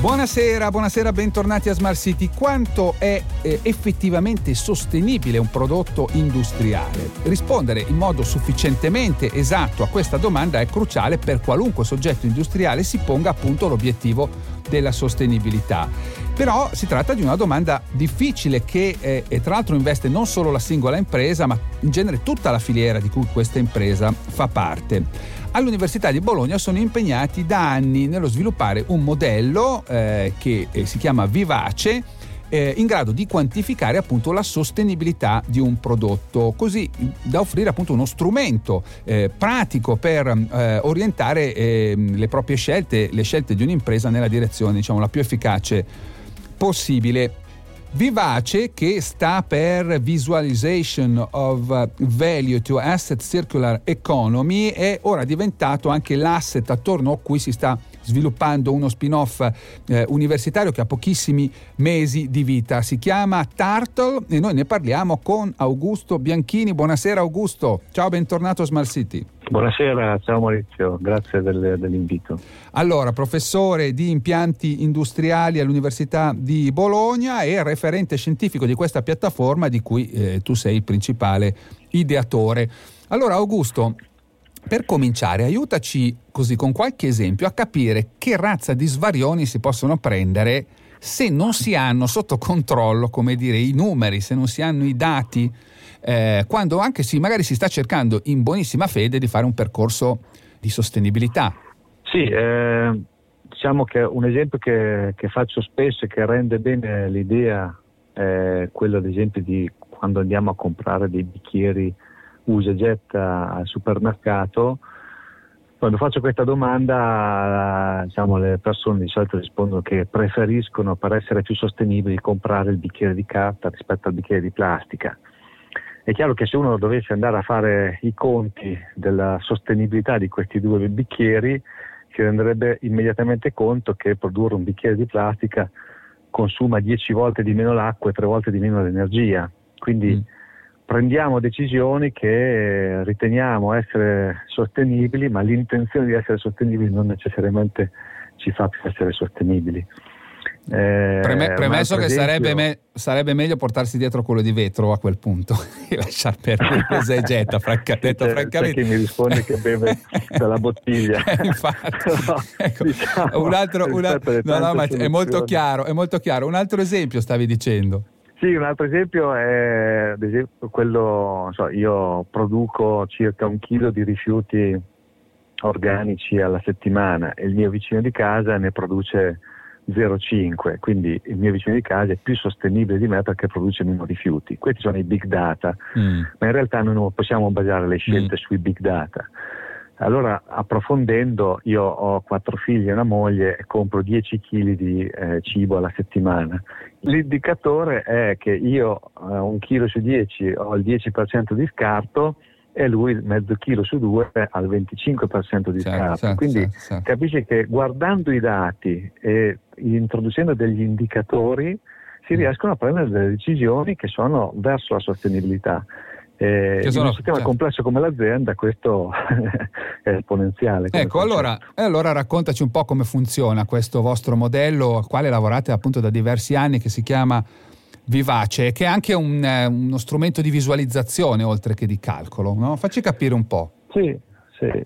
Buonasera, bentornati a Smart City. Quanto è effettivamente sostenibile un prodotto industriale? Rispondere in modo sufficientemente esatto a questa domanda è cruciale per qualunque soggetto industriale si ponga appunto l'obiettivo della sostenibilità. Però si tratta di una domanda difficile che tra l'altro investe non solo la singola impresa, ma in genere tutta la filiera di cui questa impresa fa parte. All'Università di Bologna sono impegnati da anni nello sviluppare un modello che si chiama Vivace, in grado di quantificare appunto la sostenibilità di un prodotto, così da offrire appunto uno strumento pratico per orientare le proprie scelte, le scelte di un'impresa nella direzione la più efficace possibile. Vivace, che sta per Visualization of Value to Asset Circular Economy, è ora diventato anche l'asset attorno a cui si sta sviluppando uno spin-off universitario che ha pochissimi mesi di vita. Si chiama Turtle e noi ne parliamo con Augusto Bianchini. Buonasera Augusto, ciao, bentornato a Smart City. Buonasera, ciao Maurizio, grazie dell'invito. Allora, professore di impianti industriali all'Università di Bologna e referente scientifico di questa piattaforma di cui tu sei il principale ideatore. Allora Augusto, per cominciare, aiutaci così con qualche esempio a capire che razza di svarioni si possono prendere se non si hanno sotto controllo, i numeri, se non si hanno i dati, quando anche magari si sta cercando in buonissima fede di fare un percorso di sostenibilità. Sì, diciamo che un esempio che faccio spesso e che rende bene l'idea è quello ad esempio di quando andiamo a comprare dei bicchieri usa e getta al supermercato. Quando faccio questa domanda, le persone di solito rispondono che preferiscono, per essere più sostenibili, comprare il bicchiere di carta rispetto al bicchiere di plastica. È chiaro che se uno dovesse andare a fare i conti della sostenibilità di questi due bicchieri, si renderebbe immediatamente conto che produrre un bicchiere di plastica consuma 10 volte di meno l'acqua e 3 volte di meno l'energia. Quindi prendiamo decisioni che riteniamo essere sostenibili, ma l'intenzione di essere sostenibili non necessariamente ci fa più essere sostenibili. Premesso che sarebbe meglio portarsi dietro quello di vetro a quel punto e lasciar perdere l'usa e getta, francamente. C'è chi mi risponde che beve dalla bottiglia. Infatti, è molto chiaro, Un altro esempio stavi dicendo. Sì, un altro esempio è io produco circa 1 chilo di rifiuti organici alla settimana e il mio vicino di casa ne produce 0,5, quindi il mio vicino di casa è più sostenibile di me perché produce meno rifiuti. Questi sono i big data, ma in realtà noi non possiamo basare le scelte sui big data. Allora, approfondendo, io ho 4 figli e una moglie e compro 10 kg di cibo alla settimana. L'indicatore è che io 1 chilo su 10 ho il 10% di scarto e lui mezzo chilo su 2 ha il 25% di scarto. Quindi capisci che guardando i dati e introducendo degli indicatori si riescono a prendere delle decisioni che sono verso la sostenibilità. In un sistema complesso come l'azienda questo è esponenziale. Ecco, allora raccontaci un po' come funziona questo vostro modello al quale lavorate appunto da diversi anni, che si chiama Vivace, che è anche uno strumento di visualizzazione oltre che di calcolo, no? Facci capire un po'. Sì.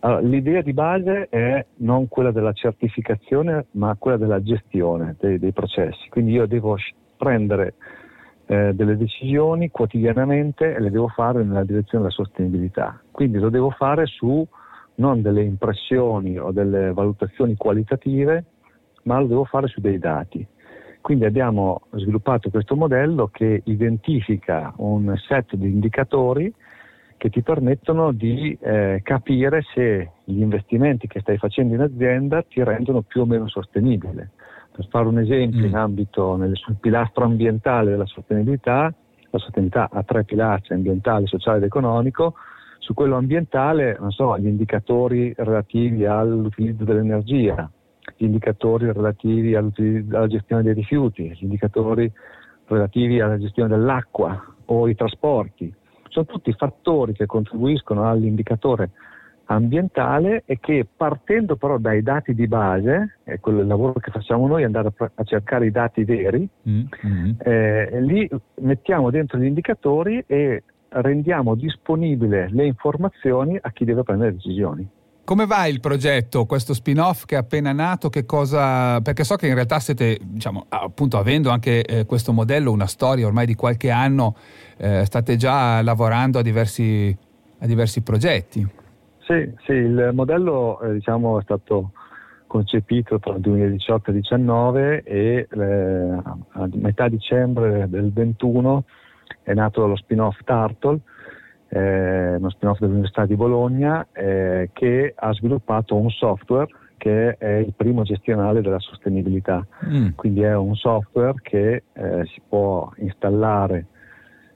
Allora, l'idea di base è non quella della certificazione ma quella della gestione dei processi, quindi io devo prendere delle decisioni quotidianamente e le devo fare nella direzione della sostenibilità. Quindi lo devo fare su non delle impressioni o delle valutazioni qualitative, ma lo devo fare su dei dati. Quindi abbiamo sviluppato questo modello che identifica un set di indicatori che ti permettono di capire se gli investimenti che stai facendo in azienda ti rendono più o meno sostenibile. Per fare un esempio, sul pilastro ambientale della sostenibilità, la sostenibilità ha 3 pilastri: ambientale, sociale ed economico. Su quello ambientale, gli indicatori relativi all'utilizzo dell'energia, gli indicatori relativi alla gestione dei rifiuti, gli indicatori relativi alla gestione dell'acqua o i trasporti. Sono tutti fattori che contribuiscono all'indicatore ambientale e che, partendo però dai dati di base, è quello il lavoro che facciamo noi, andare a cercare i dati veri, li mettiamo dentro gli indicatori e rendiamo disponibile le informazioni a chi deve prendere decisioni. Come va il progetto, questo spin-off che è appena nato? Che cosa? Perché so che in realtà siete, diciamo, appunto avendo anche questo modello, una storia ormai di qualche anno, state già lavorando a diversi progetti. Sì, il modello è stato concepito tra il 2018 e il 2019 e a metà dicembre del 2021 è nato lo spin-off Turtle, uno spin-off dell'Università di Bologna, che ha sviluppato un software che è il primo gestionale della sostenibilità. Quindi è un software che si può installare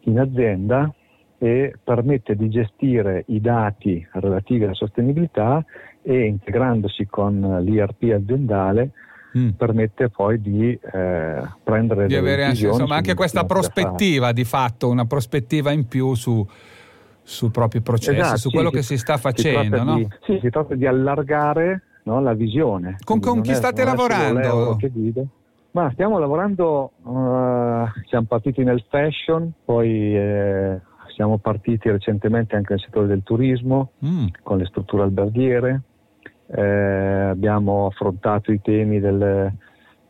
in azienda e permette di gestire i dati relativi alla sostenibilità e, integrandosi con l'ERP aziendale, permette poi di prendere di avere anche questa prospettiva, di fatto una prospettiva in più sul proprio processo, esatto, su quello che si sta facendo, no? Si tratta di allargare, no, la visione. Con chi state lavorando? Ma stiamo lavorando, siamo partiti nel fashion, poi siamo partiti recentemente anche nel settore del turismo, con le strutture alberghiere. Abbiamo affrontato i temi della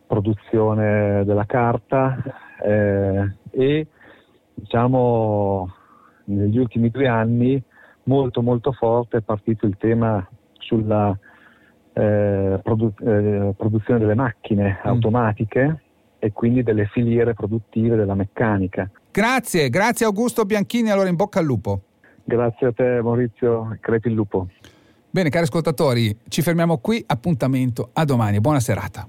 produzione della carta, e negli ultimi 2 anni molto molto forte è partito il tema sulla produzione delle macchine automatiche e quindi delle filiere produttive della meccanica. Grazie Augusto Bianchini, allora in bocca al lupo. Grazie a te Maurizio, crepi il lupo. Bene, cari ascoltatori, ci fermiamo qui, appuntamento a domani, buona serata.